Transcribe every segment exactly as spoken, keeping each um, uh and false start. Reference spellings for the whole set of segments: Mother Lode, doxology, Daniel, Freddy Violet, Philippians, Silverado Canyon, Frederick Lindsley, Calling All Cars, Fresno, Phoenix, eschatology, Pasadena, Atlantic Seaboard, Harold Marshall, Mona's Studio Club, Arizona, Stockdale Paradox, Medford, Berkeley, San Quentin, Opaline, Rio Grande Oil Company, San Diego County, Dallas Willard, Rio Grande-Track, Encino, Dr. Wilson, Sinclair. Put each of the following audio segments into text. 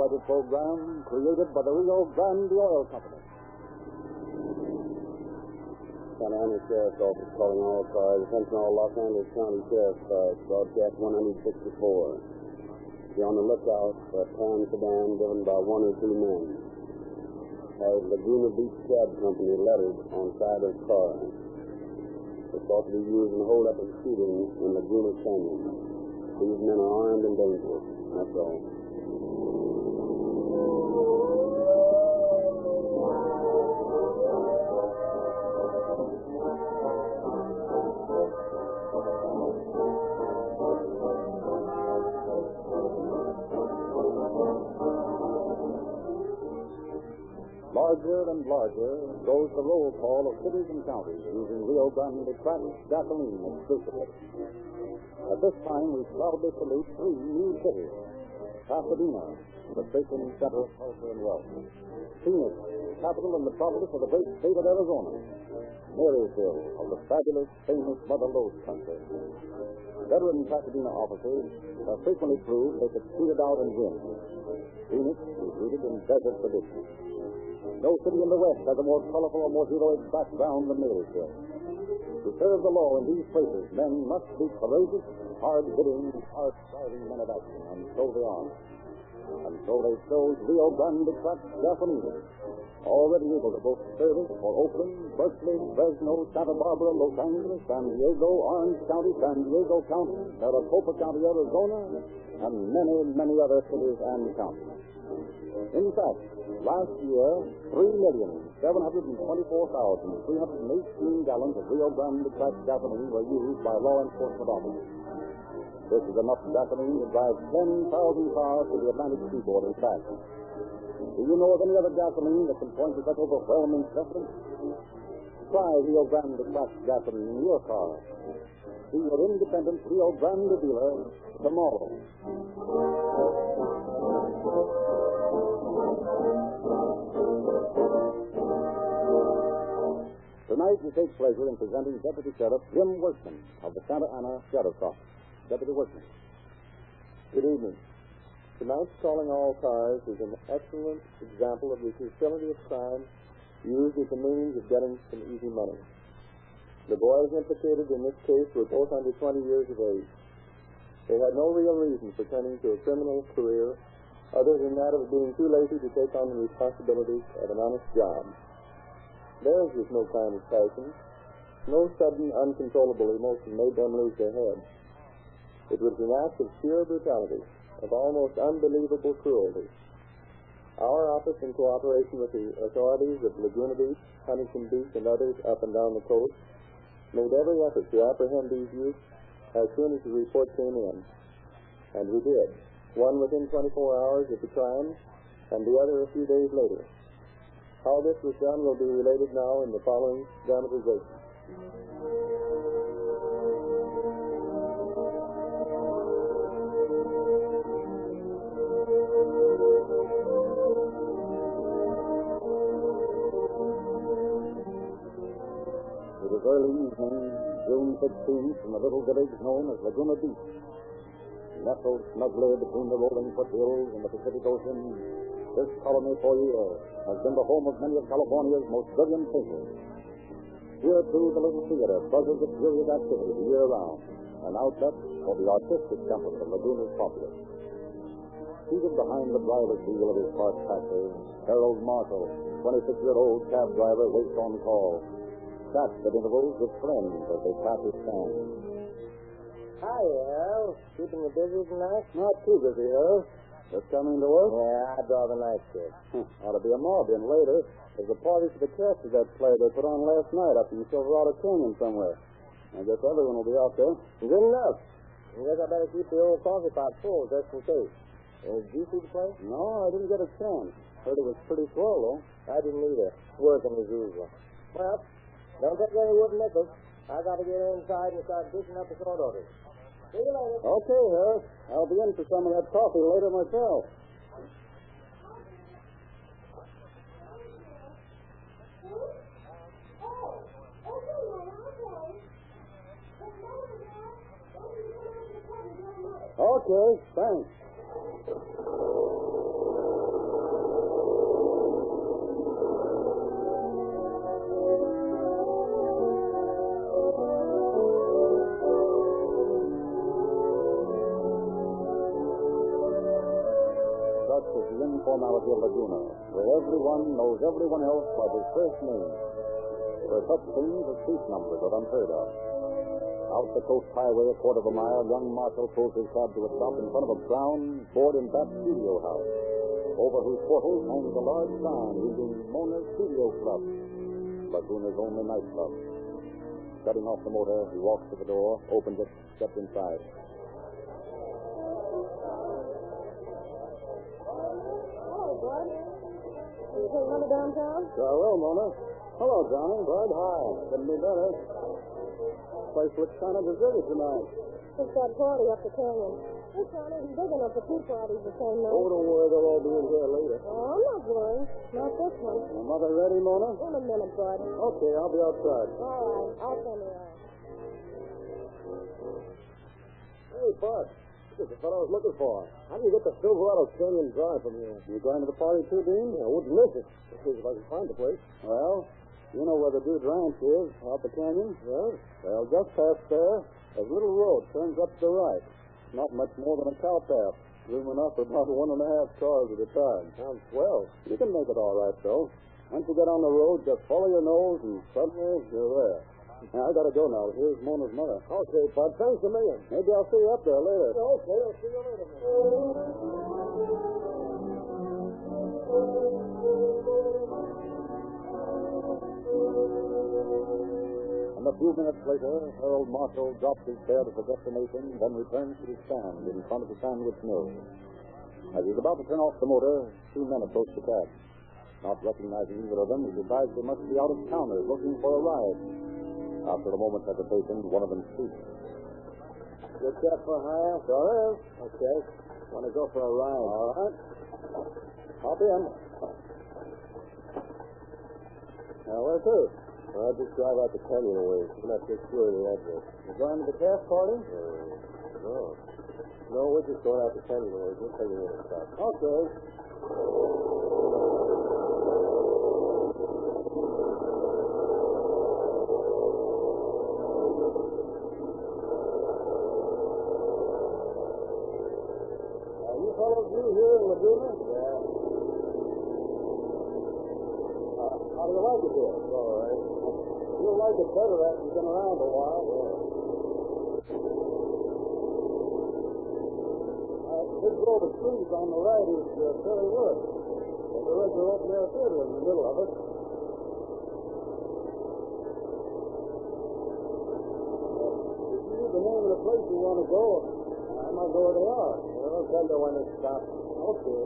copyrighted program created by the Rio Grande Oil Company. Santa Ana Sheriff's Office calling all cars. Attention all Los Angeles County Sheriff's cars. Broadcast one sixty-four. Be on the lookout for a tan sedan driven by one or two men. Has Laguna Beach Cab Company lettered on side of car. It's thought to be used in hold up and shooting in Laguna Canyon. These men are armed and dangerous. That's all. Larger and larger goes the roll call of cities and counties using Rio Grande-Track gasoline exclusively. At this time, we proudly salute three new cities: Pasadena, the station center of culture and wealth; Phoenix, capital and metropolis of the great state of Arizona; Maryville, of the fabulous, famous Mother Lode country. Veteran Pasadena officers have frequently proved they could shoot it out and win. Phoenix is rooted in desert tradition. No city in the West has a more colorful or more heroic background than Maryville. To serve the law in these places, men must be courageous, hard-hitting, hard-striving men of action, and so they are. And so they chose Rio Grande-Track gasoline, already able to both service for Oakland, Berkeley, Fresno, Santa Barbara, Los Angeles, San Diego, Orange County, San Diego County, Maricopa County, Arizona, and many, many other cities and counties. In fact, last year, three million seven hundred twenty-four thousand three hundred eighteen gallons of Rio Grande-Track gasoline were used by law enforcement officers. This is enough gasoline to drive ten thousand cars to the Atlantic Seaboard and back. Do you know of any other gasoline that can point to such overwhelming preference? Try Rio Grande-Track gasoline in your car. See your independent Rio Grande dealer tomorrow. Tonight, we take pleasure in presenting Deputy Sheriff Jim Workman of the Santa Ana Sheriff's Office. Deputy Workman. Good evening. Tonight's Calling All Cars is an excellent example of the futility of crime used as a means of getting some easy money. The boys implicated in this case were both under twenty years of age. They had no real reason for turning to a criminal career other than that of being too lazy to take on the responsibilities of an honest job. Theirs was no kind of passion. No sudden, uncontrollable emotion made them lose their heads. It was an act of sheer brutality, of almost unbelievable cruelty. Our office, in cooperation with the authorities of Laguna Beach, Huntington Beach, and others up and down the coast, made every effort to apprehend these youths as soon as the report came in. And we did, one within twenty-four hours of the crime, and the other a few days later. How this was done will be related now in the following dramatization. It was early evening, June sixteenth, in the little village known as Laguna Beach. Nestled snugly between the rolling foothills and the Pacific Ocean, this colony for years has been the home of many of California's most brilliant painters. Here, too, the little theater buzzes with brilliant activity year-round, an outlet for the artistic temple of Laguna's populace. Seated behind the driver's wheel of his parked taxi, Harold Marshall, twenty-six-year-old cab driver, waits on call, chats at intervals with friends as they pass his stand. Hi, Al. Keeping you busy tonight? Not too busy, Al. Just coming to work? Yeah, I draw the night shift. Ought to be a mob in later. There's a party for the cast of that play they put on last night up in the Silverado Canyon somewhere. I guess everyone will be out there. Good enough. I guess I better keep the old coffee pot full just in case. Uh, did you see the play? No, I didn't get a chance. Heard it was pretty slow, though. I didn't either. Working as usual. Well, don't take any wooden nickels. I got to get inside and start dishing up the short orders. Okay, Harris. I'll be in for some of that coffee later myself. Okay, thanks. commonality of Laguna, where everyone knows everyone else by his first name, where such things as street numbers are unheard of. Out the coast highway a quarter of a mile, young Marshall pulls his cab to a stop in front of a brown, board-and-back studio house, over whose portals hangs a large sign reading Mona's Studio Club, Laguna's only nightclub. Shutting off the motor, he walks to the door, opens it, steps inside. Hello, Bud. You take another downtown? Sure, I will, Mona. Hello, Johnny. Bud, hi. Couldn't be better. This place looks kind of deserted tonight. It's that party up the canyon. This town isn't big enough for two parties the same night. Oh, don't worry. They'll all be in here later. Oh, I'm not worried. Not this one. Your mother ready, Mona? In a minute, Bud. Okay, I'll be outside. All right. I'll send you out. Hey, Bud. This is the fellow I was looking for. How do you get the Silverado Canyon Drive from here? You going to the party too, Dean? Yeah, I wouldn't miss it. Let's see if I can find the place. Well, you know where the Dude Ranch is, out the canyon? Yes. Well, just past there, a little road turns up to the right. Not much more than a cow path. Room enough for about one and a half cars at a time. Sounds swell. You can make it all right, though. Once you get on the road, just follow your nose, and suddenly you're there. Now, I gotta go now. Here's Mona's mother. Okay, Bud. Thanks a million. Maybe I'll see you up there later. Yeah, okay, I'll see you later. And a few minutes later, Harold Marshall drops his fare to the destination, then returns to his stand in front of the sandwich mill. As he's about to turn off the motor, two men approach the cab. Not recognizing either of them, he decides they must be out-of-towners looking for a ride. After a moment's hesitation, one of them speaks. Your cab for hire? Sure is. Okay. Want to go for a ride? All right. Hop in. Now, where to? Well, I'll just drive out the canyon a ways. I'm not just sure of the address. You going to the cast party? Uh, no. No, we're just going out the canyon a ways. We'll take a little stop. Okay. You here in Laguna? Yeah. Uh, how do you like it here? It's all right. You'll like it better after you've been around a while. Yeah. That big grove of trees on the right is uh, fairly wood. There's a regular open air theater in the middle of it. If you need the name of the place you want to go, I might go where they are. I'll tell you when it stops. Okay.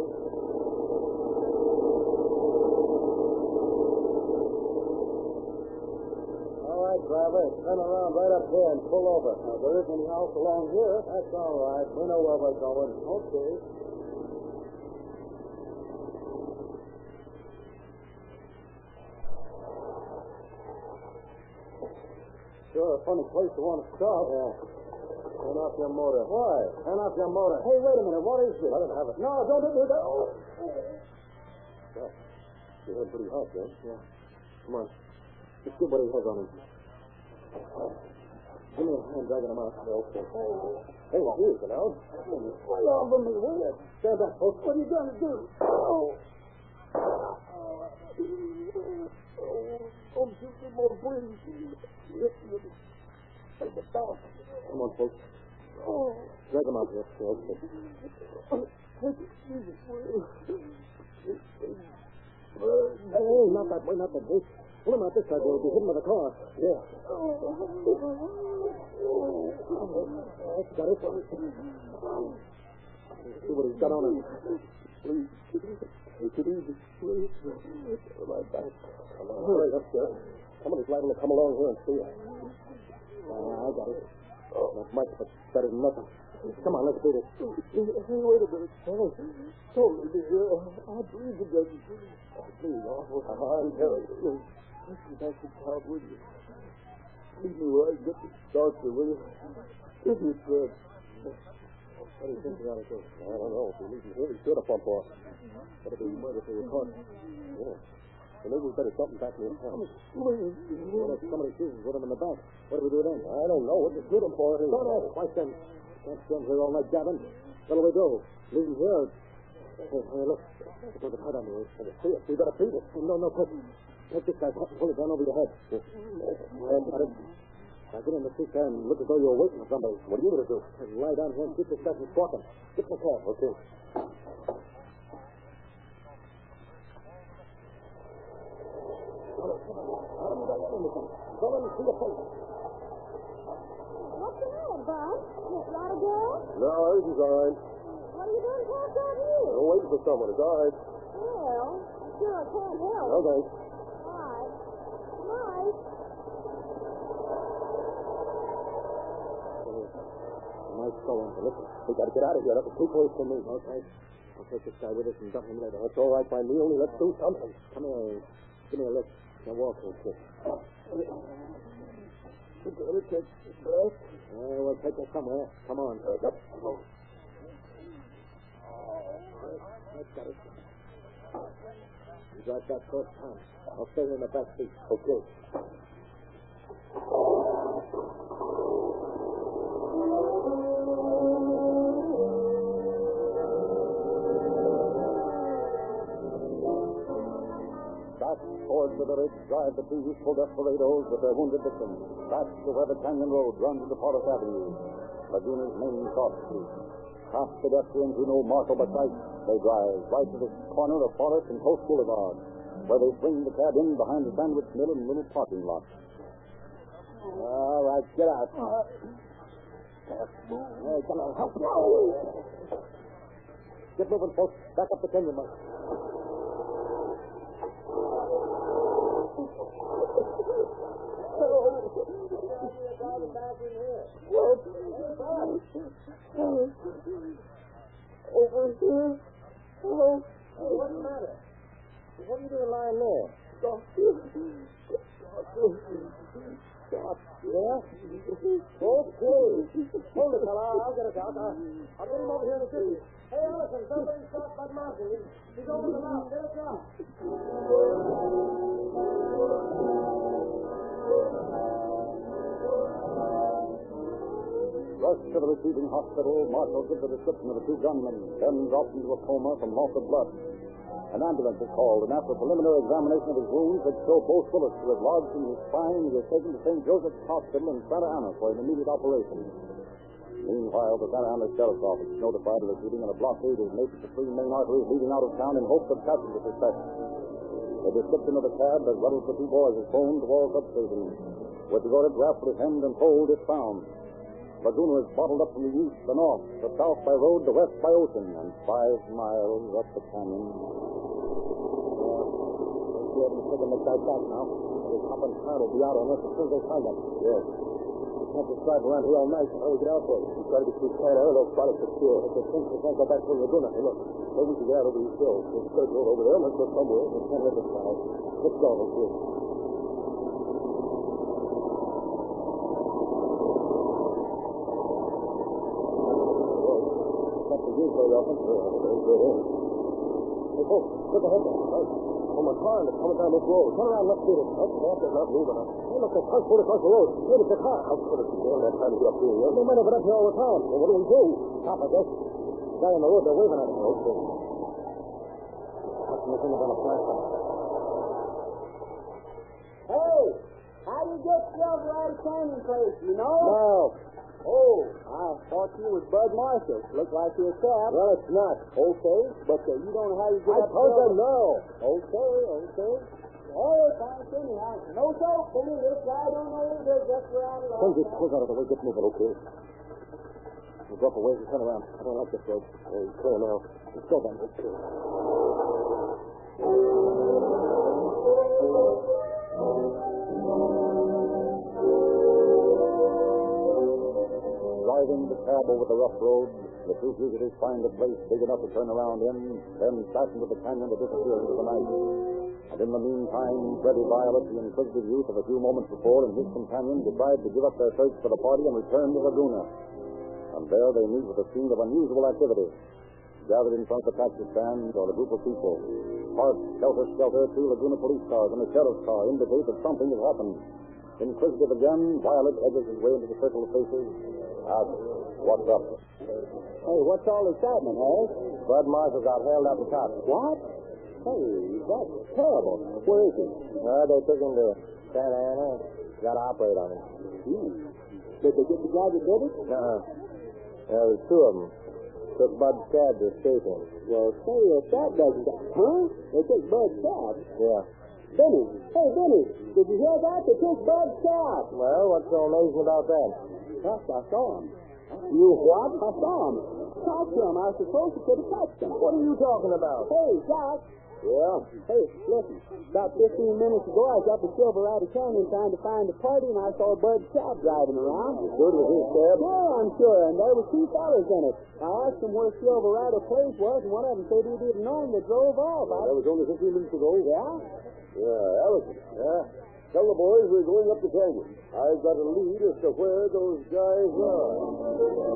All right, driver. Turn around right up there and pull over. Now, there isn't any house along here. That's all right. We know where we're going. Okay. Sure, a funny place to want to stop. Yeah. Turn off your motor. Why? Turn off your motor. Hey, wait a minute. What is this? I don't have it. No, don't do that. Oh. Yeah. You hit pretty hard, Joe. Yeah. Come on. Let's see what he has on him. Give me a hand dragging him out. Okay. Hey, what is it, Al? Right over me, will you? Stand up. Oh, what are you going to do? Oh. Oh, just a more breeze. Come on, folks. Oh. Drag him out here. Okay. Hey, not that way, not that way. Pull him out this side, we'll be hidden by the car. Yeah. That's got it. Let's see what he's got on him. Please, take it easy. Please, right back. Come on, hurry up, sir. Somebody's liable to come along here and see us. Uh, I got it. Oh. Not much, but better than nothing. Come on, let's do this. Hey, wait a minute. Oh, totally, dear. I'll breathe again. I'll breathe awful. Come on, Harry. Listen back to town, will you? Leave me where I can get the doctor, will you? Give me a friend. What do you think about it, though? I don't know. If you leave me here, he's sure to pump off. Better be murdered if they were caught. Yeah. So maybe we'd better stop him back in the town. What if somebody chooses with him in the back? What do we do then? I don't know. What do you shoot him for? Don't ask. Why stand? Can't stand here all night, Gavin. Where do we go? Leave him here. Hey, hey, look. There's a head on the roof. We better beat it. No, no, quick. Take this guy's hat and pull it down over your head. Yes. And I Now get in the seat there and look as though you're waiting for somebody. What are you going to do? Lie down here and keep this guy from squawking. Get in the cab. Okay. Go in and see the face. What's the matter, Bob? You got a girl? No, everything's all right. What are you doing down here? I'm waiting for someone. It's all right. Well, I sure I can't help. No, thanks. All right. Nice. Nice going. Listen, we got to get out of here. That was too close for me. Okay. I'll take this guy with us and dump him later. That's all right by me. Only let's do something. Come here. Give me a lift. Now walk real quick. Yeah, we'll take you somewhere. Come on. Uh, oh. That's got it. You drive that first time. I'll stay in the back seat. Okay. Back towards the village drive the two youthful desperados with their wounded victims. Back to where the canyon road runs into Forest Avenue, Laguna's main cross street. Past pedestrians who know Marshall by sight, they drive right to the corner of Forest and Coast Boulevard, where they swing the cab in behind the sandwich mill and little parking lot. All right, get out. Uh, hey, come on, help me. Get moving, folks. Back up the canyon, Mark. Over here. Hello. Hey, what's the matter? What are you doing lying there? Stop. Stop. Yeah? Okay. Hold it, fella. I'll get it out. I'll, I'll get him over here in the city. Hey, Allison, somebody stop Bud Marshall. He's, he's over the mouth. Get us out. Rushed to the receiving hospital, Marshall gives a description of the two gunmen, then drops into a coma from loss of blood. An ambulance is called, and after a preliminary examination of his wounds, which show both bullets to have lodged in his spine, he is taken to Saint Joseph's Hospital in Santa Ana for an immediate operation. Meanwhile, the Santa Ana Sheriff's Office is notified of the shooting, and a blockade is made to the three main arteries leading out of town in hopes of catching the suspect. The description of the cab as well as the two boys is phoned to all substations, which is ordered to apprehend and hold if found. Laguna is bottled up from the east and north, the south by road, the west by ocean, and five miles up the canyon. He hasn't taken this guy back now. His hop and car will be out on us as soon as they find him. Yes. We can't just drive around here all night until we get out there. We try to get through Santa Ana, those products are pure. If they think we can't go back to Laguna, hey, look, maybe we can get out over these hills. There's a straight road over there, let's go somewhere. We can't let this guy. Let's go, let's do it. Hey, folks, look ahead there. Right? From a car that's coming down this road. Turn around, let's see it. That's bad, they're not moving up. Hey, look, that car's pulled across the road. Here, it's a car. How could it be doing that time to get up here? No matter if it's up here all the time. Well, what do we do? Stop, I guess. The guy on the road, they're waving at him. Okay. What's making it on a platform? Hey, how do you get yourself out of Canyon Place, you know? No. Oh, I thought you was Bud Marshall. Looks like you're a cab. Well, it's not. Okay, but uh, you don't know how you get I up told you no. Okay, okay. Well, it's fine, anyhow. No soap for me. This guy don't know what it is. Just around it all. Don't get quick out of the way. Get moving, okay? We'll drop away and turn around. I don't like this road. Hey, it's clear now. Let's go, then. Let's go. Driving the cab over the rough road, the two fugitives find a place big enough to turn around in, then fasten to the canyon to disappear into the night. And in the meantime, Freddy Violet, the inquisitive youth of a few moments before, and his companion decide to give up their search for the party and return to Laguna. And there they meet with a scene of unusual activity. Gathered in front of the taxi stand or a group of people, parked shelter-skelter, two Laguna police cars and a sheriff's car indicate that something has happened. Inquisitive again, Violet edges his way into the circle of faces. Ask, what's up? Hey, what's all this happening, Harry? Bud Marshall got held up and caught. What? Hey, that's terrible. Where is he? Well, they took him to Santa Ana. Got to operate on him. Hmm. Did they get the guy that did it? Uh-uh. There was two of them. Took Bud Shad to escape him. Well, say if that doesn't... Huh? They took Bud Shad? Yeah. Benny. Hey, Benny. Did you hear that? They took Bud Shad. Well, what's so amazing about that? Gosh, I saw him. You what? I saw him. Catch him. I suppose you could have touched him. What are you talking about? Hey, Jack. Yeah? Hey, listen. About fifteen minutes ago, I was up in Silverado Canyon trying to find a party, and I saw Bud Shad driving around. You good with his cab? Yeah, I'm sure. And there were two fellas in it. I asked them where Silverado Place was, and one of them said he didn't know, and they drove off. Well, I... That was only fifteen minutes ago. Yeah? Yeah, Ellison. Yeah. Tell the boys we're going up the canyon. I've got a lead as to where those guys are.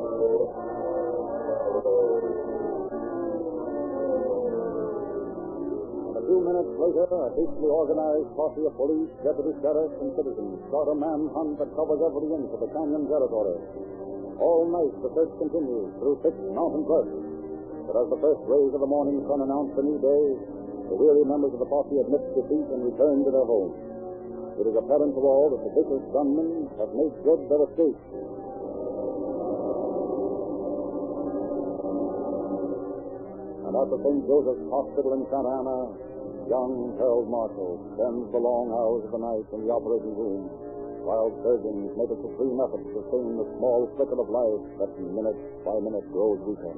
Two minutes later, a hastily organized posse of police, deputy sheriffs, and citizens start a manhunt that covers every inch of the canyon territory. All night, the search continues through thick mountain brush. But as the first rays of the morning sun announce the new day, the weary members of the posse admit defeat and return to their homes. It is apparent to all that the vicious gunmen have made good their escape. And at the Saint Joseph's Hospital in Santa Ana, young Harold Marshall spends the long hours of the night in the operating room, while surgeons make a supreme effort to sustain the small flicker of life that minute by minute grows weaker.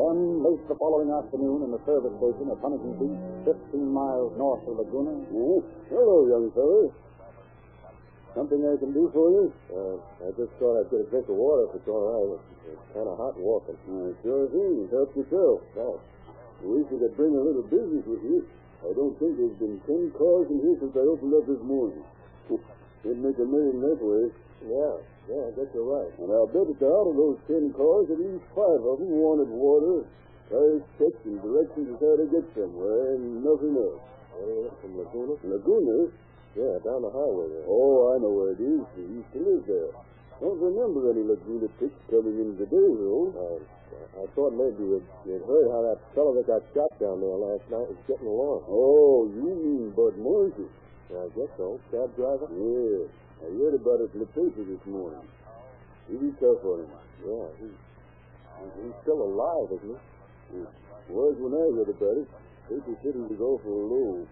Then, late the following afternoon in the service station at Huntington Beach, fifteen miles north of Laguna. Yes. Hello, young fellow. Something I can do for you? Uh, I just thought I'd get a drink of water if it's all right. It's, it's kind of hot walking. Uh, sure thing. Help yourself. Thanks. I wish I could bring a little business with you. I don't think there's been ten cars in here since I opened up this morning. It'd make a million that way. Yeah, yeah, I guess you're right. And I'll bet that out of those ten cars, at least five of them wanted water, tires checked, and directions as how to get somewhere, and nothing else. Uh, from Laguna? Laguna? Yeah, down the highway there. Oh, I know where it is. He used to live there. Don't remember any Laguna pics coming in today, though. Uh, I thought maybe you'd, you'd heard how that fellow that got shot down there last night was getting along. Oh, you mean Bud Morrison? Yeah, I guess so. Cab driver? Yeah. I read about it in the paper this morning. He was tough on him. Yeah, he, he's still alive, isn't he? He was when I read about it. They considered him to go for a load.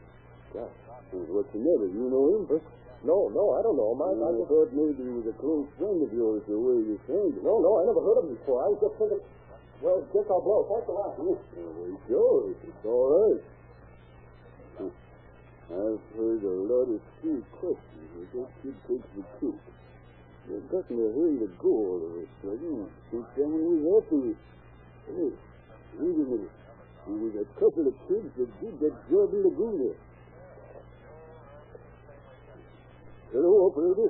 Gosh. What's the matter? You know him? Huh? No, no, I don't know him. I, I just thought maybe he was a close friend of yours, the way you found him. No, no, I never heard of him before. I was just thinking, well, guess I'll blow. Thanks a lot. Yes. Well, sure, it's all right. I've heard a lot of stupid questions. I guess it takes the truth. They're cutting their hair to go all of a sudden. I think someone was after it. Hey, wait a minute. There was a couple of kids that did that job in Laguna. Hello, operator.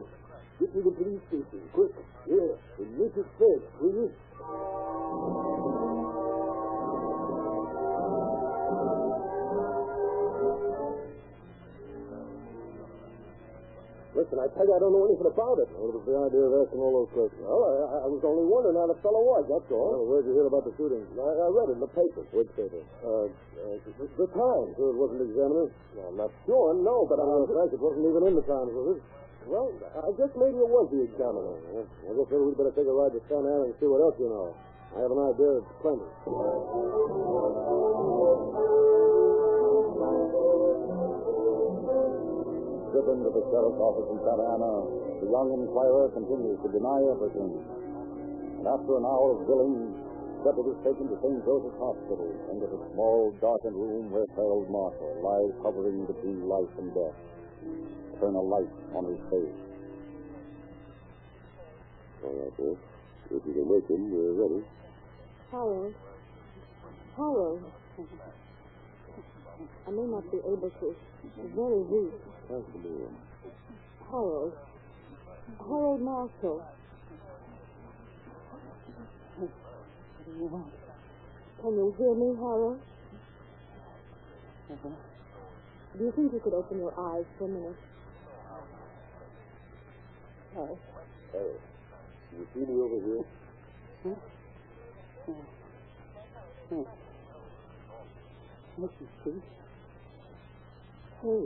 Get to the police station, quick. Yeah, and make it fast, will you? Listen, I tell you, I don't know anything about it. What was the idea of asking all those questions? Well, I, I was only wondering how the fellow was, that's all. Well, where'd you hear about the shooting? I, I read it in the paper. Which paper? Uh, uh the, the Times. Sure it wasn't Examiner? Well, I'm not sure, no, but I... Well, in fact, it wasn't even in the Times, was it? Well, I guess maybe it was the Examiner. Yeah. I guess maybe we'd better take a ride to Santa Ana and see what else you know. I have an idea it's plenty. Driven to the sheriff's office in Santa Ana, the young inquirer continues to deny everything. And after an hour of billing, Shepard is taken to Saint Joseph's Hospital into the small, darkened room where Harold Marshall lies hovering between life and death, eternal light on his face. All right, sir. If you can make him, we're ready. Harold. Harold. I may not be able to. It's very weak. Harold. Harold Marshall. Can you hear me, Harold? Uh-huh. Do you think you could open your eyes for a minute? Harold. Harold. You see me over here? Huh? Oh. Oh. Look, you see? Hey.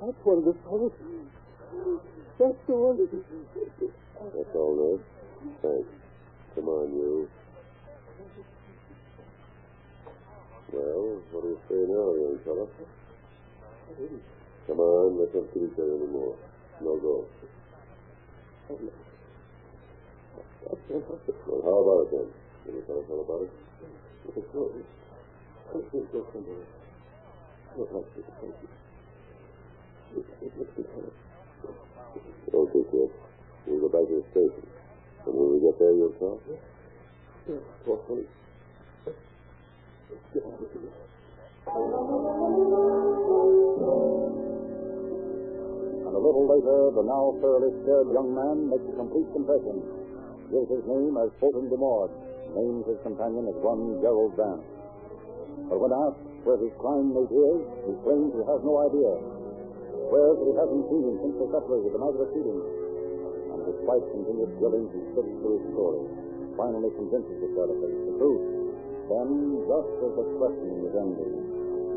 That's one of the fellas. That's the one. That's all right. Thanks. Come on, you. Well, what do you say now, young fella? Come on, let's not see each other anymore. No go. Well, how about it then? Can you tell us all about it? Okay, kid. We'll go back to the station. And when we get there, you'll talk? Yeah. Well, Get out of here. And a little later, the now thoroughly scared young man makes a complete confession, gives his name as Fulton DeMord, names his companion as one Gerald Vance. But when asked where his crime mate is, he claims he has no idea. Swears that he hasn't seen him since they separated the night of the shooting. And despite continued killings, he sticks to his story, finally convinces himself that it's the truth. Then, just as the questioning is ending,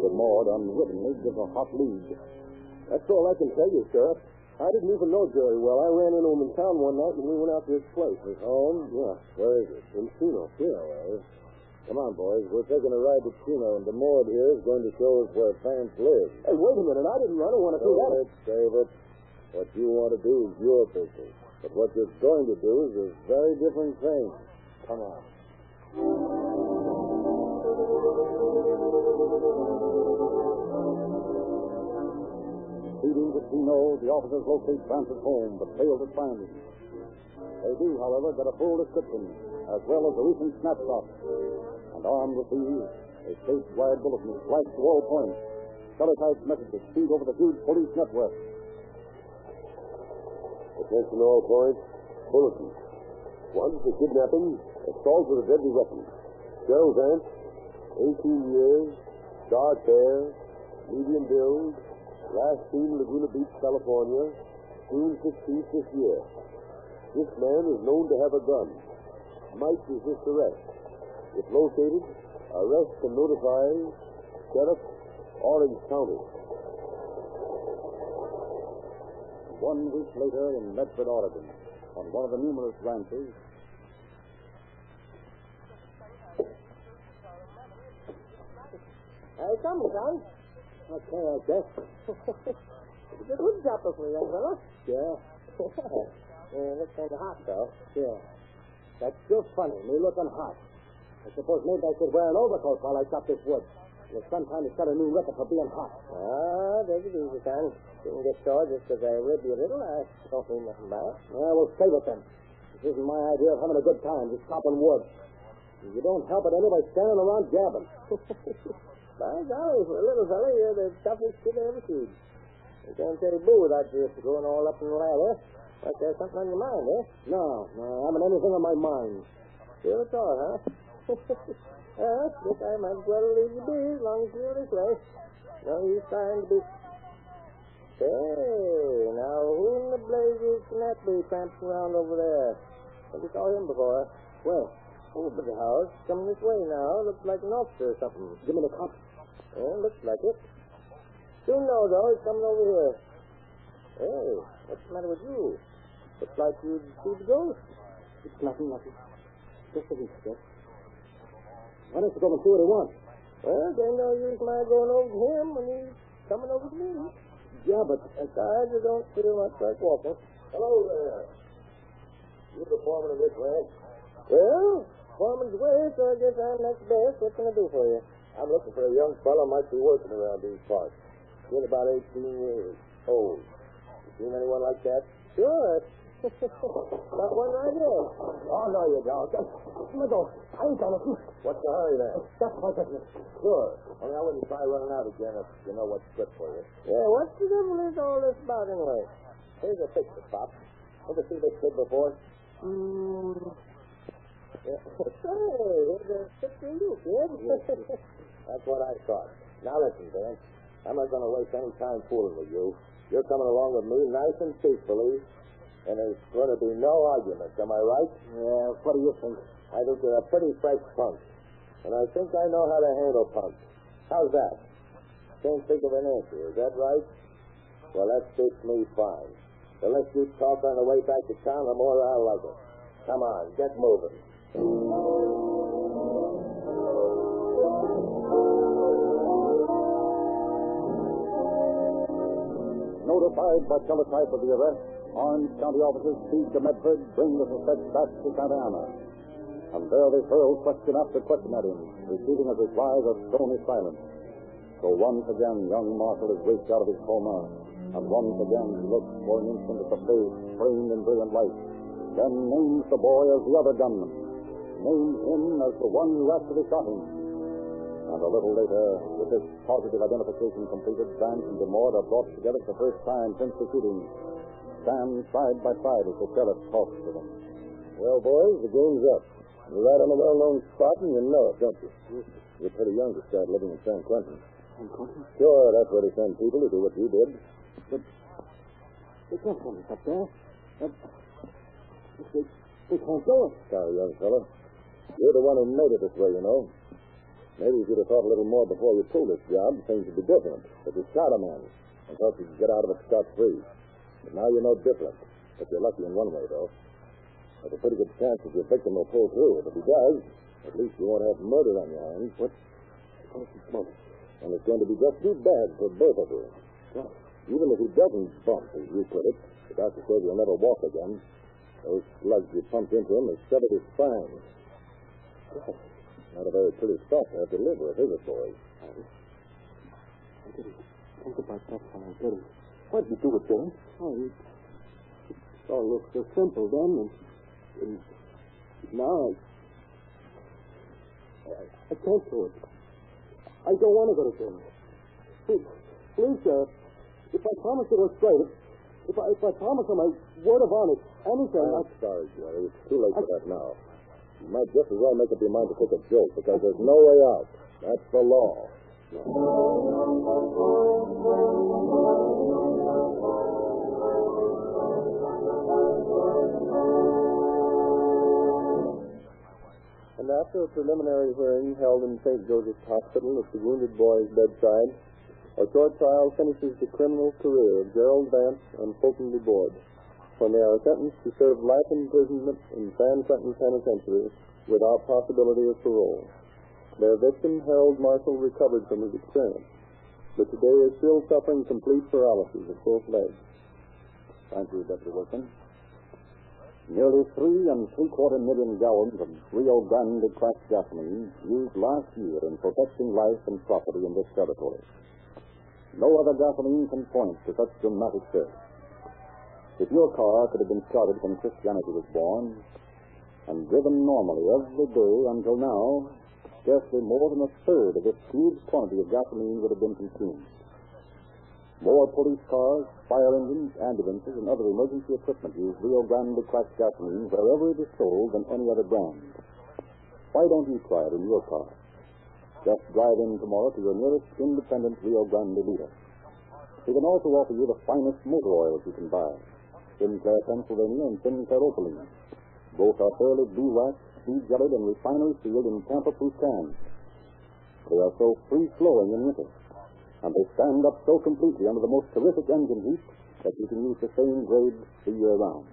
DeMord unwittingly gives a hot lead. That's all I can tell you, Sheriff. I didn't even know Jerry well. I ran into him in town one night, and we went out to his place. His home? Yeah. Where is it? Encino. Encino, eh? Come on, boys. We're taking a ride to Encino, and DeMord here is going to show us where Vance lives. Hey, wait a minute. I didn't run. I want to do that. Save it, save it. What you want to do is your business. But what you're going to do is a very different thing. Come on. Leading to Encino, the officers locate Vance's home, but fail to find him. They do, however, get a full description, as well as a recent snapshot. And armed with these, a statewide bulletin strikes to all points. Teletyped messages feed over the huge police network. Attention all points. Bulletin. One for kidnapping, assault with a deadly weapon. Gerald Vance, eighteen years, dark hair, medium build, last seen Laguna Beach, California, June sixteenth this year. This man is known to have a gun. Might resist arrest. If located, arrest and notify Sheriff Orange County. One week later in Medford, Oregon, on one of the numerous ranches. Hey, come, guys. Okay, I guess. It's a good job for you, young fella. Yeah. Yeah, it looks kind of hot, though. Yeah. That's just funny, me looking hot. I suppose maybe I should wear an overcoat while I chop this wood. The sun kind of set a new record for being hot. Ah, there's it easy, son. Didn't get sore just because I ribbed you a little. I don't mean nothing by it. Yeah, well, stay with them. This isn't my idea of having a good time, just chopping wood. If you don't help it anyway, standing around gabbing. By golly, for a little fella, you're the toughest kid I ever seen. You can't say boo without just going all up in the ladder. Like there's something on your mind, eh? No, no, I haven't anything on my mind. Sure it's all, huh? Well, guess I might as well leave you be as long as you're this way. No use trying to be... Hey, now who in the blazes can that be tramping around over there? Never saw him before. Well, over the house. Coming this way now. Looks like an officer or something. Give me the cop. Yeah, looks like it. Soon know, though, he's coming over here. Hey, what's the matter with you? Looks like you see the ghost. It's nothing, nothing. Just a week, sir. Why don't you go and see what he wants? Well, there's no use my going over to him when he's coming over to me. Yeah, but... Besides, you don't feel much like walking. Hello there. You the foreman of this ranch? Well, foreman's way, so I guess I'm next best. What can I do for you? I'm looking for a young fellow might be working around these parts. He's about eighteen years old. You seen anyone like that? Sure. Got one right here. Oh, no, you don't. Let me go. I ain't gonna. What's the hurry then? That's my business. Sure. Only I wouldn't try running out again if you know what's good for you. Yeah, what the devil is all this about anyway? Here's a picture, Pop. Ever see this kid before? Mm. Yeah. Hey, here's a picture of you, kid. Yeah. That's what I thought. Now listen, Vance. I'm not going to waste any time fooling with you. You're coming along with me nice and peacefully And there's going to be no arguments, am I right? Yeah, what do you think? I think they're a pretty fresh punch. And I think I know how to handle punch. How's that? Can't think of an answer, is that right? Well, that suits me fine. The less you talk on the way back to town, the more I like it. Come on, get moving. Notified by teletype of the arrest, armed county officers speed to Medford, bring the suspect back to Santa Ana. And there they hurl question after question at him, receiving as replies a stony silence. So once again, young Marshall is waked out of his coma, and once again he looks for an instant at the face framed in brilliant light, then names the boy as the other gunman, names him as the one who actually shot him. And a little later, with this positive identification completed, Vance and DeMord are brought together for the first time since the shooting. Stand side by side as the sheriff talks to them. Well, boys, the game's up. You're right on a well-known spot, and you know it, don't you? You're pretty young to start living in San Quentin. San Quentin? Sure, that's where they send people to do what you did. But they can't send us up there. But they, they can't go. Sorry, young fellow. You're the one who made it this way, you know. Maybe if you'd have thought a little more before you pulled this job, things would be different. But you shot a man and thought you could get out of it scot-free. But now you're no different. But you're lucky in one way, though. There's a pretty good chance that your victim will pull through. If he does, at least you won't have murder on your hands. What? And it's going to be just too bad for both of you. Yeah. Even if he doesn't bump, as you put it, the doctor says he'll never walk again. Those slugs you pumped into him have severed his spine. Yeah. Not a very pretty thought to have to live with, is it, boys? I, I didn't think about that when I did it. What did you do with Jim? Oh, it, it all looked so simple then, and, and now I, I, I can't do it. I don't want to go to jail. Please, please, sir, if I promise it was straight, if I, if I promise on my word of honor, anything... I'm I, sorry, Jerry. It's too late I, for that now. You might just as well make up your mind to take a joke, because there's no way out. That's the law. And after a preliminary hearing held in Saint Joseph's Hospital at the wounded boy's bedside, a short trial finishes the criminal career of Gerald Vance and Fulton DeMord, when they are sentenced to serve life imprisonment in San Quentin Penitentiary without possibility of parole. Their victim, Harold Marshall, recovered from his experience, but today is still suffering complete paralysis of both legs. Thank you, Doctor Wilson. Nearly three and three-quarter million gallons of Rio Grande-Track gasoline used last year in protecting life and property in this territory. No other gasoline can point to such dramatic service. If your car could have been started when Christianity was born and driven normally every day until now, scarcely more than a third of this huge quantity of gasoline would have been consumed. More police cars, fire engines, ambulances, and other emergency equipment use Rio Grande cracked gasoline wherever it is sold than any other brand. Why don't you try it in your car? Just drive in tomorrow to your nearest independent Rio Grande dealer. He can also offer you the finest motor oils you can buy. Sinclair, Pennsylvania, and Sinclair, Opaline. Both are thoroughly bee-waxed, bee-jellied, and refinery-sealed in tamper-proof cans. They are so free-flowing in winter, and they stand up so completely under the most terrific engine heat that you can use the same grade the year round.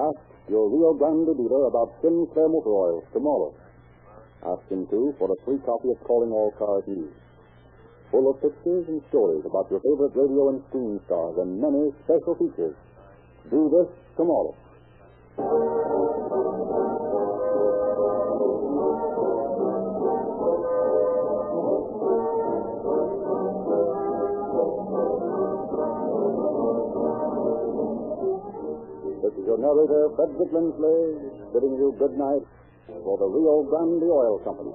Ask your Rio Grande dealer about Sinclair motor oils tomorrow. Ask him, too, for a free copy of Calling All Cars News, full of pictures and stories about your favorite radio and screen stars and many special features. Do this tomorrow. This is your narrator, Frederick Lindsley, bidding you good night for the Rio Grande Oil Company.